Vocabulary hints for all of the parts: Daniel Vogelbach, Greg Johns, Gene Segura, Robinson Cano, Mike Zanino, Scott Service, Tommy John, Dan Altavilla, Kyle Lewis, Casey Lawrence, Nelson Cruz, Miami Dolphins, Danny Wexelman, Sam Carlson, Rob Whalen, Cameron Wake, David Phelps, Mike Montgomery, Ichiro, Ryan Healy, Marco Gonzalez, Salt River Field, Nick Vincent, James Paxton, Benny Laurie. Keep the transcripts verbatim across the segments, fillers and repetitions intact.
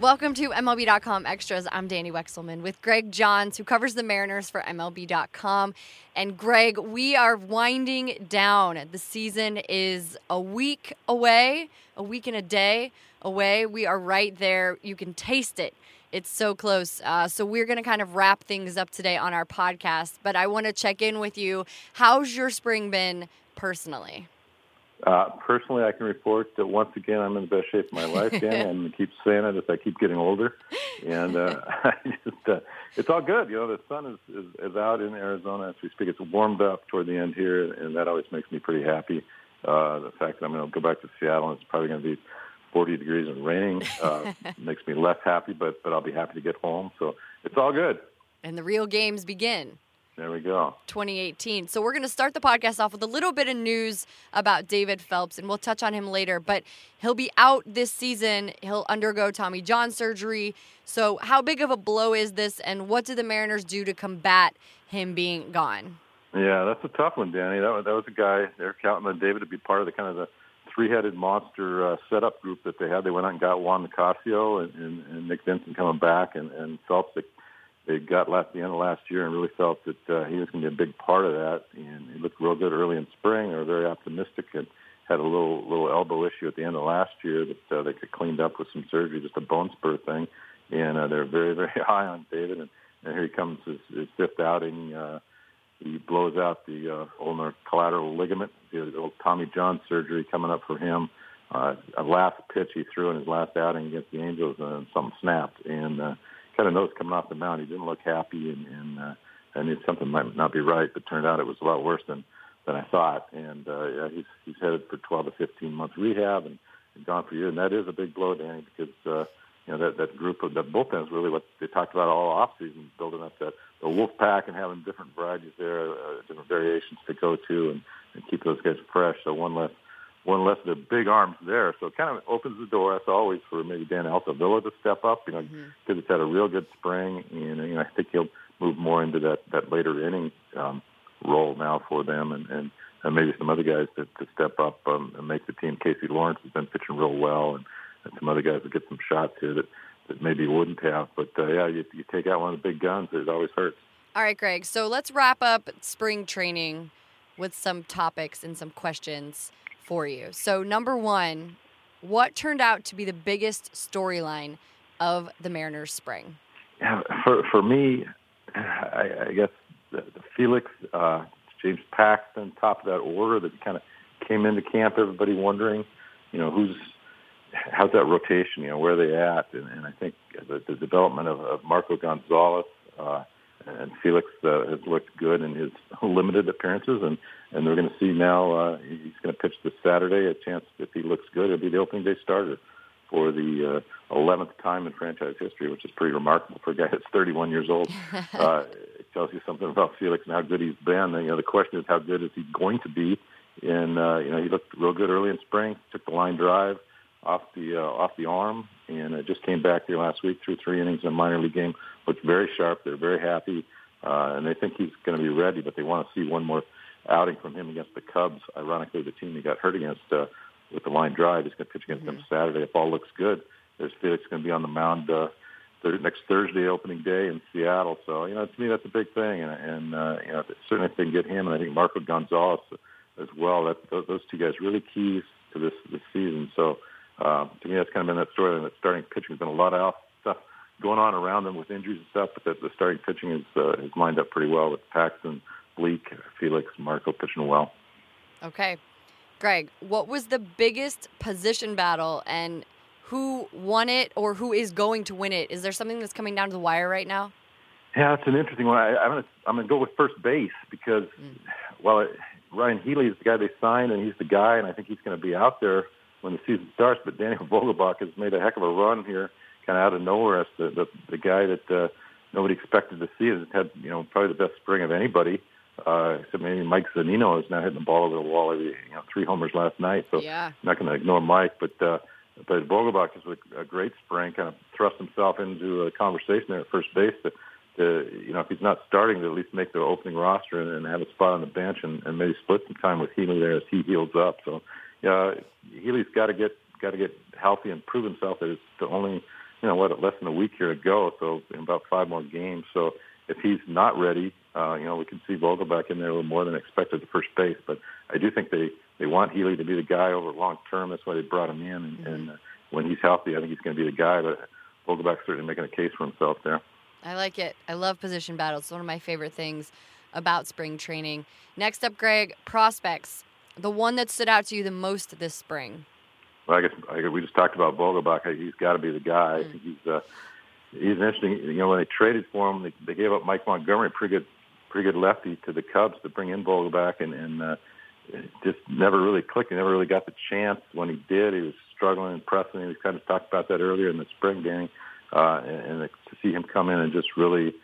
Welcome to M L B dot com Extras. I'm Danny Wexelman with Greg Johns, who covers the Mariners for M L B dot com. And Greg, we are winding down. The season is a week away, a week and a day away. We are right there. You can taste it. It's so close. Uh, so we're going to kind of wrap things up today on our podcast. But I want to check in with you. How's your spring been personally? Uh, personally, I can report that once again, I'm in the best shape of my life, Dan, and I keep saying it as I keep getting older. And uh, I just, uh, it's all good. You know, the sun is, is, is out in Arizona as we speak. It's warmed up toward the end here, and that always makes me pretty happy. Uh, the fact that I'm going to go back to Seattle and it's probably going to be forty degrees and raining uh, makes me less happy, but, but I'll be happy to get home. So it's all good. And the real games begin. There we go. twenty eighteen. So we're going to start the podcast off with a little bit of news about David Phelps, and we'll touch on him later. But he'll be out this season. He'll undergo Tommy John surgery. So how big of a blow is this, and what did the Mariners do to combat him being gone? Yeah, that's a tough one, Danny. That was, that was a guy. They're counting on David to be part of the kind of the three-headed monster uh, setup group that they had. They went out and got Juan Nicasio and, and, and Nick Vincent coming back, and, and Phelps. They, They got last the end of last year and really felt that uh, he was going to be a big part of that. And he looked real good early in spring. They were very optimistic and had a little little elbow issue at the end of last year that uh, they could cleaned up with some surgery, just a bone spur thing. And uh, they're very, very high on David. And, and here he comes, his, his fifth outing. Uh, he blows out the uh, ulnar collateral ligament, the old Tommy John surgery coming up for him. Uh, a last pitch he threw in his last outing against the Angels, and uh, something snapped. And uh, kind of noticed coming off the mound, he didn't look happy, and, and uh, I knew something might not be right, but turned out it was a lot worse than, than I thought. And uh, yeah, he's, he's headed for twelve to fifteen months rehab and, and gone for a year. And that is a big blow, Danny, because uh, you know that, that group of that bullpen is really what they talked about all offseason, building up that the wolf pack and having different varieties there, uh, different variations to go to, and, and keep those guys fresh. So one less, one less of the big arms there. So it kind of opens the door, as always, for maybe Dan Altavilla to step up, you know, because mm-hmm. it's had a real good spring. And, and I think he'll move more into that, that later inning um, role now for them, and, and, and maybe some other guys to, to step up um, and make the team. Casey Lawrence has been pitching real well, and, and some other guys will get some shots here that, that maybe wouldn't have. But, uh, yeah, you, you take out one of the big guns, it always hurts. All right, Greg, so let's wrap up spring training with some topics and some questions for you. So number one, what turned out to be the biggest storyline of the Mariners' spring? Yeah, for for me, I, I guess the, the Felix, uh, James Paxton, top of that order that kind of came into camp. Everybody wondering, you know, who's how's that rotation? You know, where are they at? And, and I think the, the development of, of Marco Gonzalez uh, and Felix uh, has looked good in his limited appearances. And. And we're going to see now uh, he's going to pitch this Saturday. A chance, if he looks good, it'll be the opening day starter for the uh, eleventh time in franchise history, which is pretty remarkable for a guy that's thirty-one years old. Uh, it tells you something about Felix and how good he's been. And, you know, the question is, how good is he going to be? And uh, you know, he looked real good early in spring. Took the line drive off the uh, off the arm, and uh, just came back here last week through three innings in a minor league game. Looked very sharp. They're very happy, uh, and they think he's going to be ready. But they want to see one more outing from him against the Cubs, ironically the team he got hurt against uh, with the line drive. He's going to pitch against mm-hmm. them Saturday. If all looks good, there's Felix going to be on the mound uh, th- next Thursday, opening day in Seattle. So, you know, to me, that's a big thing. And, and uh, you know, certainly if they can get him, and I think Marco Gonzalez as well, that, those two guys really keys to this, this season. So, uh, to me, that's kind of been that story. And that starting pitching has been a lot of stuff going on around them with injuries and stuff, but the, the starting pitching is, uh, is lined up pretty well with Paxton, Leak, Felix, Marco pitching well. Okay. Greg, what was the biggest position battle, and who won it or who is going to win it? Is there something that's coming down to the wire right now? Yeah, it's an interesting one. I, I'm going to I'm gonna go with first base because, mm. well, it, Ryan Healy is the guy they signed, and he's the guy, and I think he's going to be out there when the season starts. But Daniel Vogelbach has made a heck of a run here, kind of out of nowhere as the, the, the guy that uh, – nobody expected to see. Has had, you know, probably the best spring of anybody. Uh, except maybe Mike Zanino is now hitting the ball over the wall every, you know, three homers last night. So yeah. I'm not going to ignore Mike, but uh, but Vogelbach is a great spring. Kind of thrust himself into a conversation there at first base. To, to you know, if he's not starting, to at least make the opening roster and, and have a spot on the bench and, and maybe split some time with Healy there as he heals up. So yeah, Healy's got to get got to get healthy and prove himself. That it's the only, you know, what, less than a week here to go. So in about five more games. So if he's not ready. Uh, you know, we can see Vogelbach in there a little more than expected at first base, but I do think they, they want Healy to be the guy over long term. That's why they brought him in, and, mm-hmm. and uh, when he's healthy, I think he's going to be the guy, but Vogelbach's certainly making a case for himself there. I like it. I love position battles. It's one of my favorite things about spring training. Next up, Greg, prospects. The one that stood out to you the most this spring. Well, I guess, I guess we just talked about Vogelbach. He's got to be the guy. Mm. I think he's, uh, he's interesting. You know, when they traded for him, they, they gave up Mike Montgomery, pretty good pretty good lefty to the Cubs to bring in Vogelbach, and, and uh, just never really clicked. He never really got the chance. When he did, he was struggling and pressing. We kind of talked about that earlier in the spring game, uh, and, and to see him come in and just really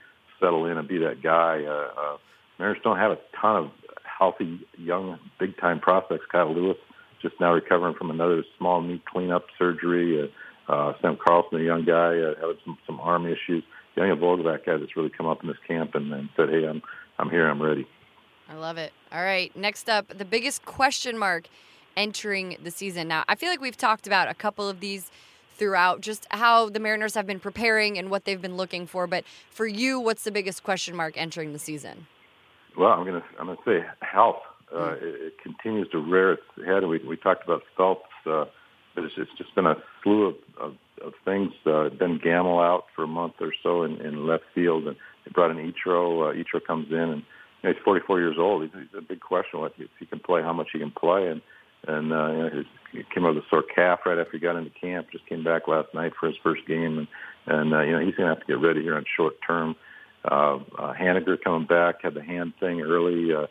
settle in and be that guy. Uh, uh, Mariners don't have a ton of healthy, young, big-time prospects. Kyle Lewis just now recovering from another small knee cleanup surgery. Uh, uh, Sam Carlson, a young guy, uh, had some, some arm issues. Daniel Vogelbach, guy that's really come up in this camp and, and said, hey, I'm I'm here, I'm ready. I love it. All right, next up, the biggest question mark entering the season. Now, I feel like we've talked about a couple of these throughout, just how the Mariners have been preparing and what they've been looking for. But for you, what's the biggest question mark entering the season? Well, I'm going to I'm gonna say health. Uh, mm-hmm. it, it continues to rear its head. We, we talked about Phelps, uh, but it's, it's just been a slew of, of of things. Uh, Ben Gamel out for a month or so in, in left field, and they brought in Ichiro. Uh, Ichiro comes in, and you know, he's forty-four years old. He's, he's a big question what if he can play, how much he can play, and and uh, you know, his, he came out with a sore calf right after he got into camp. Just came back last night for his first game, and and uh, you know he's going to have to get ready here on short term. Uh, uh, Haniger coming back, had the hand thing early. Uh,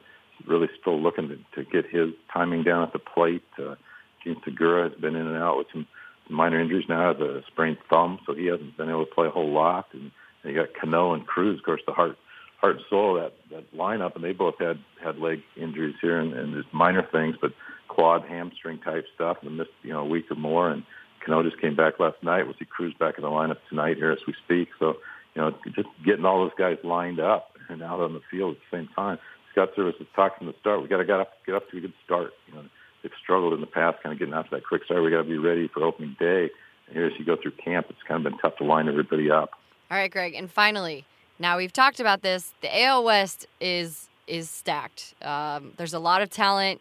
really still looking to, to get his timing down at the plate. Uh, Gene Segura has been in and out with some minor injuries now, has a sprained thumb, so he hasn't been able to play a whole lot. And, and you got Cano and Cruz, of course, the heart, heart and soul of that, that lineup, and they both had, had leg injuries here and, and just minor things, but quad, hamstring type stuff, and missed you know a week or more. And Cano just came back last night. We'll see Cruz back in the lineup tonight here as we speak. So you know, just getting all those guys lined up and out on the field at the same time. Scott Service has talked from the start. We got to get up, get up to a good start. You know. They've struggled in the past, kind of getting out to that quick start. We got to be ready for opening day. And here, as you go through camp, it's kind of been tough to line everybody up. All right, Greg. And finally, now we've talked about this. The A L West is is stacked. Um, there's a lot of talent.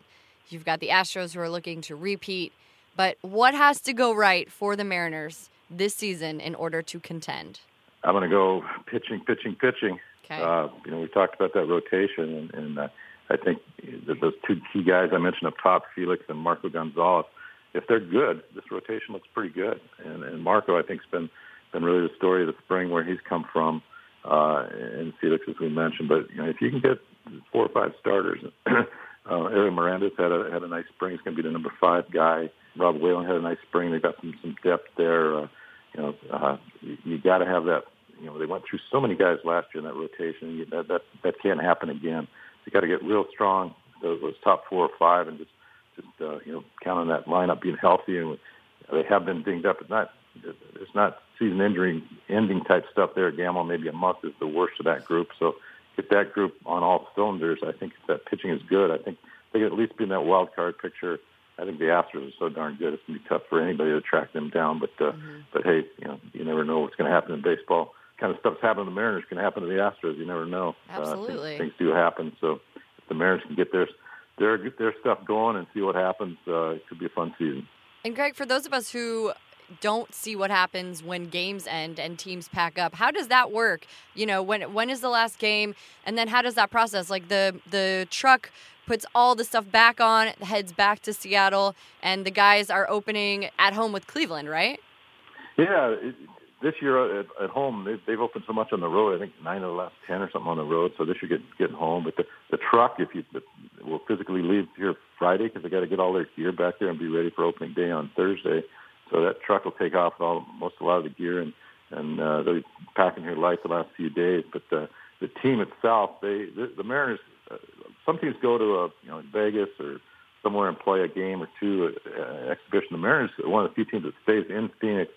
You've got the Astros who are looking to repeat. But what has to go right for the Mariners this season in order to contend? I'm going to go pitching, pitching, pitching. Okay. Uh, you know, we talked about that rotation and. and uh, I think that those two key guys I mentioned up top, Felix and Marco Gonzalez, if they're good, this rotation looks pretty good. And, and Marco, I think, has been, been really the story of the spring where he's come from, uh, and Felix, as we mentioned. But you know, if you can get four or five starters, uh, Aaron Miranda's had a, had a nice spring. He's going to be the number five guy. Rob Whalen had a nice spring. They've got some, some depth there. Uh, you know, uh, you, you got to have that. You know, they went through so many guys last year in that rotation. That, that, that can't happen again. You got to get real strong. Those, those top four or five, and just, just uh, you know, count on that lineup being healthy. And they have been dinged up, but not it's not season injury ending type stuff there. Gamble maybe a month is the worst of that group. So get that group on all cylinders. I think if that pitching is good, I think they could at least be in that wild card picture. I think the Astros are so darn good; it's gonna be tough for anybody to track them down. But uh, mm-hmm. but hey, you know, you never know what's gonna happen in baseball. Kind of stuff's happening to the Mariners can happen to the Astros. You never know. Absolutely, uh, things, things do happen. So if the Mariners can get their their get their stuff going and see what happens, uh, it could be a fun season. And Greg, for those of us who don't see what happens when games end and teams pack up, how does that work? You know, when when is the last game, and then how does that process? Like the the truck puts all the stuff back on, heads back to Seattle, and the guys are opening at home with Cleveland, right? Yeah. It, This year at, at home, they've, they've opened so much on the road. I think nine of the last ten or something on the road. So this year get getting home. But the, the truck, if you the, will physically leave here Friday because they got to get all their gear back there and be ready for opening day on Thursday. So that truck will take off with all most a lot of the gear and, and uh, they're packing here light the last few days. But the, the team itself, they the, the Mariners, uh, some teams go to a, you know Vegas or somewhere and play a game or two, uh, exhibition. The Mariners are one of the few teams that stays in Phoenix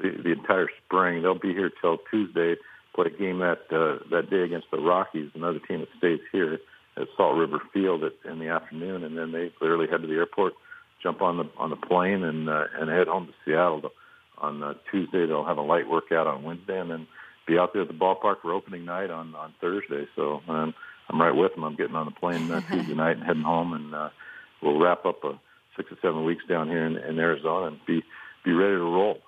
the, the entire spring. They'll be here till Tuesday, play a game that uh, that day against the Rockies, another team that stays here at Salt River Field at, in the afternoon, and then they clearly head to the airport, jump on the on the plane, and uh, and head home to Seattle. To, on uh, Tuesday, they'll have a light workout on Wednesday, and then be out there at the ballpark for opening night on, on Thursday. So um, I'm right with them. I'm getting on the plane uh, Tuesday night and heading home, and uh, we'll wrap up uh, six or seven weeks down here in, in Arizona and be, be ready to roll.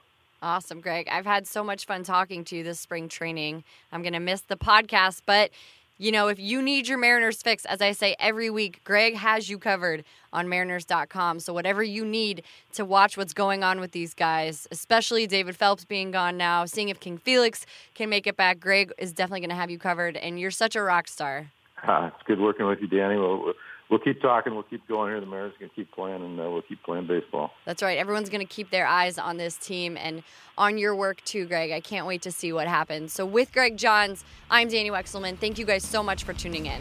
Awesome, Greg. I've had so much fun talking to you this spring training. I'm going to miss the podcast, but... You know, if you need your Mariners fix, as I say every week, Greg has you covered on Mariners dot com. So whatever you need to watch what's going on with these guys, especially David Phelps being gone now, seeing if King Felix can make it back, Greg is definitely going to have you covered, and you're such a rock star. Uh, it's good working with you, Danny. We'll, we'll keep talking. We'll keep going here. The Mariners are going to keep playing, and uh, we'll keep playing baseball. That's right. Everyone's going to keep their eyes on this team and on your work, too, Greg. I can't wait to see what happens. So with Greg Johns, I'm Danny Wexelman. Thank you guys so much for tuning in.